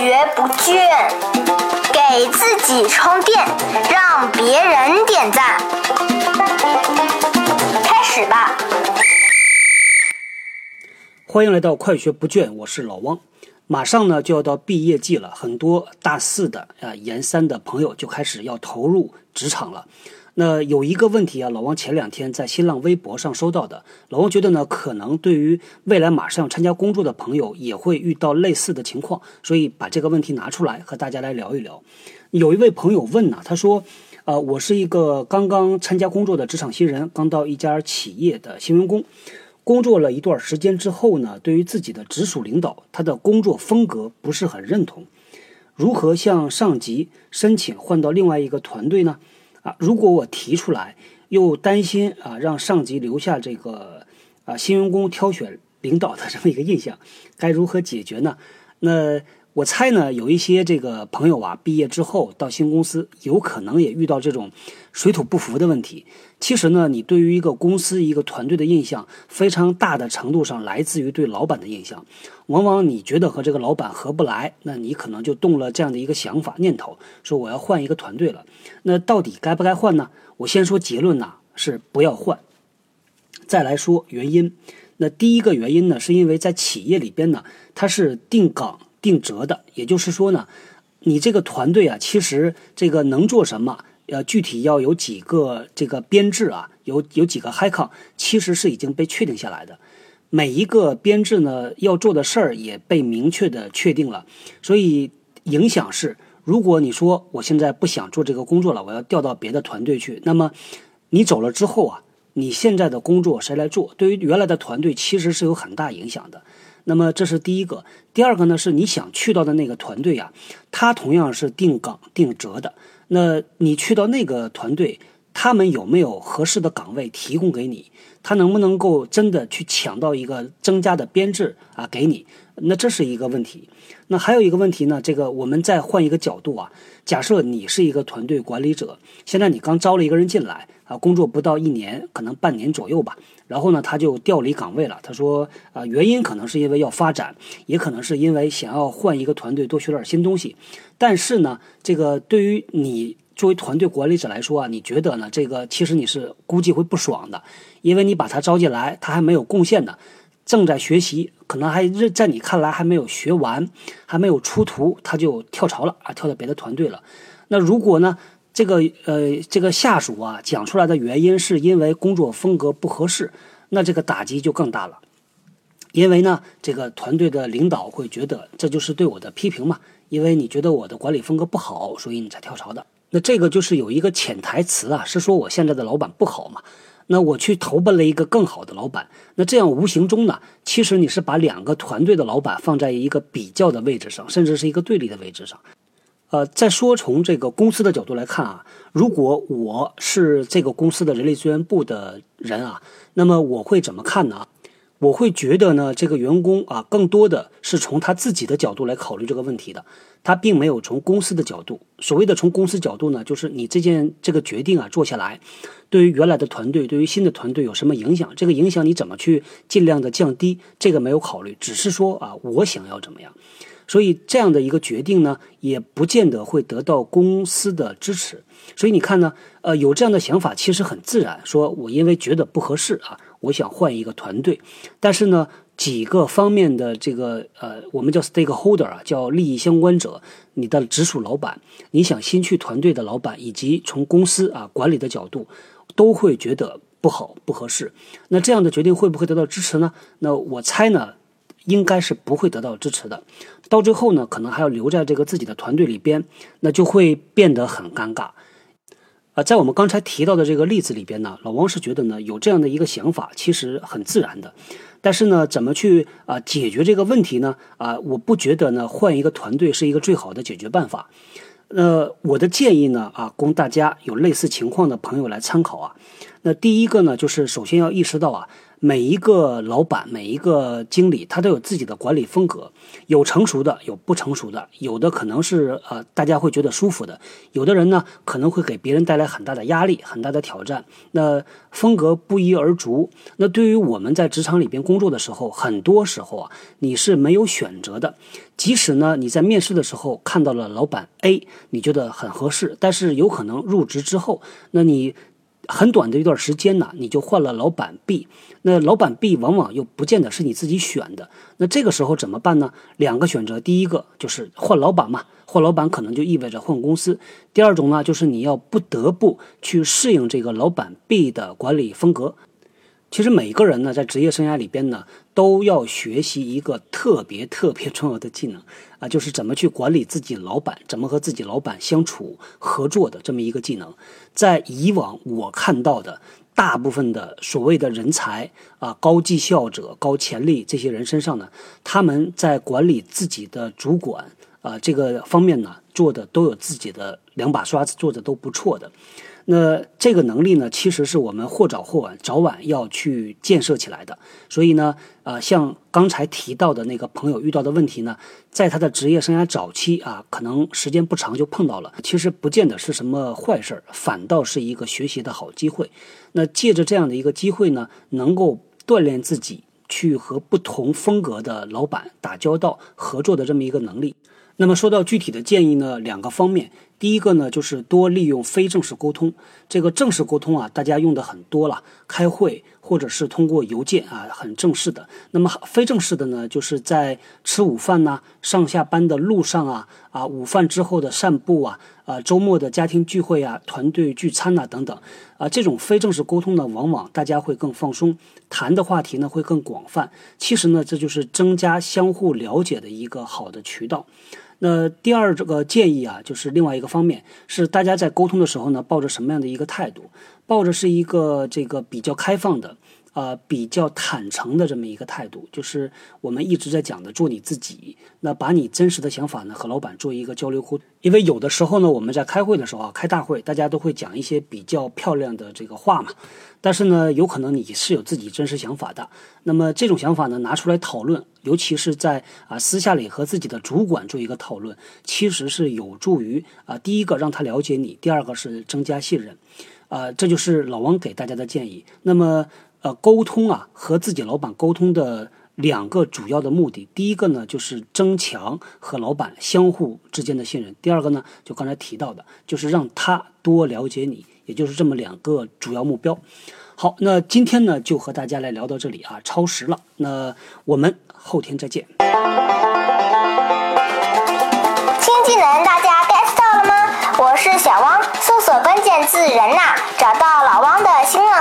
学不倦，给自己充电，让别人点赞。开始吧！欢迎来到快学不倦，我是老汪。马上呢就要到毕业季了，很多大四的研三的朋友就开始要投入职场了。那有一个问题啊，老汪前两天在新浪微博上收到的，老汪觉得呢，可能对于未来马上参加工作的朋友也会遇到类似的情况，所以把这个问题拿出来和大家来聊一聊。有一位朋友问呢，他说，我是一个刚刚参加工作的职场新人，刚到一家企业的新员工，工作了一段时间之后呢，对于自己的直属领导，他的工作风格不是很认同，如何向上级申请换到另外一个团队呢？如果我提出来，又担心让上级留下这个新员工挑选领导的这么一个印象，该如何解决呢？那我猜呢，有一些这个朋友毕业之后到新公司，有可能也遇到这种水土不服的问题。其实呢，你对于一个公司一个团队的印象，非常大的程度上来自于对老板的印象。往往你觉得和这个老板合不来，那你可能就动了这样的一个想法念头，说我要换一个团队了。那到底该不该换呢？我先说结论是不要换。再来说原因。那第一个原因呢，是因为在企业里边呢，它是定岗定责的，也就是说呢，你这个团队其实这个能做什么，具体要有几个这个编制有几个 icon， 其实是已经被确定下来的。每一个编制呢要做的事儿也被明确的确定了，所以影响是，如果你说我现在不想做这个工作了，我要调到别的团队去，那么你走了之后你现在的工作谁来做，对于原来的团队其实是有很大影响的。那么这是第一个。第二个呢，是你想去到的那个团队它同样是定岗定责的。那你去到那个团队，他们有没有合适的岗位提供给你？他能不能够真的去抢到一个增加的编制给你？那这是一个问题。那还有一个问题呢，这个我们再换一个角度假设你是一个团队管理者，现在你刚招了一个人进来工作不到一年，可能半年左右吧，然后呢他就调离岗位了。他说原因可能是因为要发展，也可能是因为想要换一个团队多学点新东西。但是呢，这个对于你作为团队管理者来说你觉得呢，这个其实你是估计会不爽的，因为你把他招进来，他还没有贡献呢，正在学习，可能还在你看来还没有学完，还没有出图，他就跳槽了跳到别的团队了。那如果呢这个下属讲出来的原因是因为工作风格不合适，那这个打击就更大了。因为呢，这个团队的领导会觉得这就是对我的批评嘛，因为你觉得我的管理风格不好，所以你才跳槽的。那这个就是有一个潜台词是说我现在的老板不好嘛，那我去投奔了一个更好的老板，那这样无形中呢，其实你是把两个团队的老板放在一个比较的位置上，甚至是一个对立的位置上。再说从这个公司的角度来看如果我是这个公司的人力资源部的人那么我会怎么看呢？我会觉得呢，这个员工更多的是从他自己的角度来考虑这个问题的，他并没有从公司的角度。所谓的从公司角度呢，就是你这个决定做下来，对于原来的团队，对于新的团队有什么影响，这个影响你怎么去尽量的降低，这个没有考虑，只是说我想要怎么样。所以这样的一个决定呢，也不见得会得到公司的支持。所以你看呢，有这样的想法其实很自然，说我因为觉得不合适我想换一个团队。但是呢，几个方面的这个我们叫 stakeholder 叫利益相关者，你的直属老板，你想新去团队的老板，以及从公司管理的角度，都会觉得不好不合适。那这样的决定会不会得到支持呢？那我猜呢，应该是不会得到支持的。到最后呢，可能还要留在这个自己的团队里边，那就会变得很尴尬。在我们刚才提到的这个例子里边呢，老汪是觉得呢，有这样的一个想法其实很自然的。但是呢，怎么去解决这个问题呢？我不觉得呢，换一个团队是一个最好的解决办法。我的建议呢供大家有类似情况的朋友来参考那第一个呢，就是首先要意识到每一个老板每一个经理他都有自己的管理风格，有成熟的有不成熟的，有的可能是大家会觉得舒服的，有的人呢可能会给别人带来很大的压力很大的挑战，那风格不一而足。那对于我们在职场里边工作的时候，很多时候啊你是没有选择的，即使呢你在面试的时候看到了老板 A 你觉得很合适，但是有可能入职之后那你很短的一段时间呢你就换了老板 B， 那老板 B 往往又不见得是你自己选的，那这个时候怎么办呢？两个选择，第一个就是换老板嘛，换老板可能就意味着换公司，第二种呢就是你要不得不去适应这个老板 B 的管理风格。其实每个人呢在职业生涯里边呢都要学习一个特别特别重要的技能啊，就是怎么去管理自己老板，怎么和自己老板相处合作的这么一个技能。在以往我看到的大部分的所谓的人才啊，高绩效者高潜力这些人身上呢，他们在管理自己的主管啊这个方面呢做的都有自己的两把刷子，做的都不错的。那这个能力呢其实是我们或早或晚要去建设起来的，所以呢像刚才提到的那个朋友遇到的问题呢，在他的职业生涯早期啊可能时间不长就碰到了，其实不见得是什么坏事，反倒是一个学习的好机会。那借着这样的一个机会呢，能够锻炼自己去和不同风格的老板打交道合作的这么一个能力。那么说到具体的建议呢，两个方面，第一个呢就是多利用非正式沟通，这个正式沟通啊大家用的很多了，开会或者是通过邮件啊很正式的，那么非正式的呢就是在吃午饭呐、上下班的路上啊午饭之后的散步啊周末的家庭聚会啊团队聚餐呐、等等啊，这种非正式沟通呢往往大家会更放松，谈的话题呢会更广泛，其实呢这就是增加相互了解的一个好的渠道。那第二个建议啊就是另外一个方面，是大家在沟通的时候呢抱着什么样的一个态度，抱着是一个这个比较开放的比较坦诚的这么一个态度，就是我们一直在讲的做你自己，那把你真实的想法呢和老板做一个交流沟通。因为有的时候呢我们在开会的时候啊，开大会大家都会讲一些比较漂亮的这个话嘛，但是呢有可能你是有自己真实想法的，那么这种想法呢拿出来讨论，尤其是在私下里和自己的主管做一个讨论，其实是有助于第一个让他了解你，第二个是增加信任这就是老王给大家的建议。那么沟通啊，和自己老板沟通的两个主要的目的，第一个呢就是增强和老板相互之间的信任，第二个呢就刚才提到的，就是让他多了解你，也就是这么两个主要目标。好，那今天呢就和大家来聊到这里啊，超时了，那我们后天再见。新技能大家 get 到了吗？我是小汪，搜索关键字人呐，找到老汪的新浪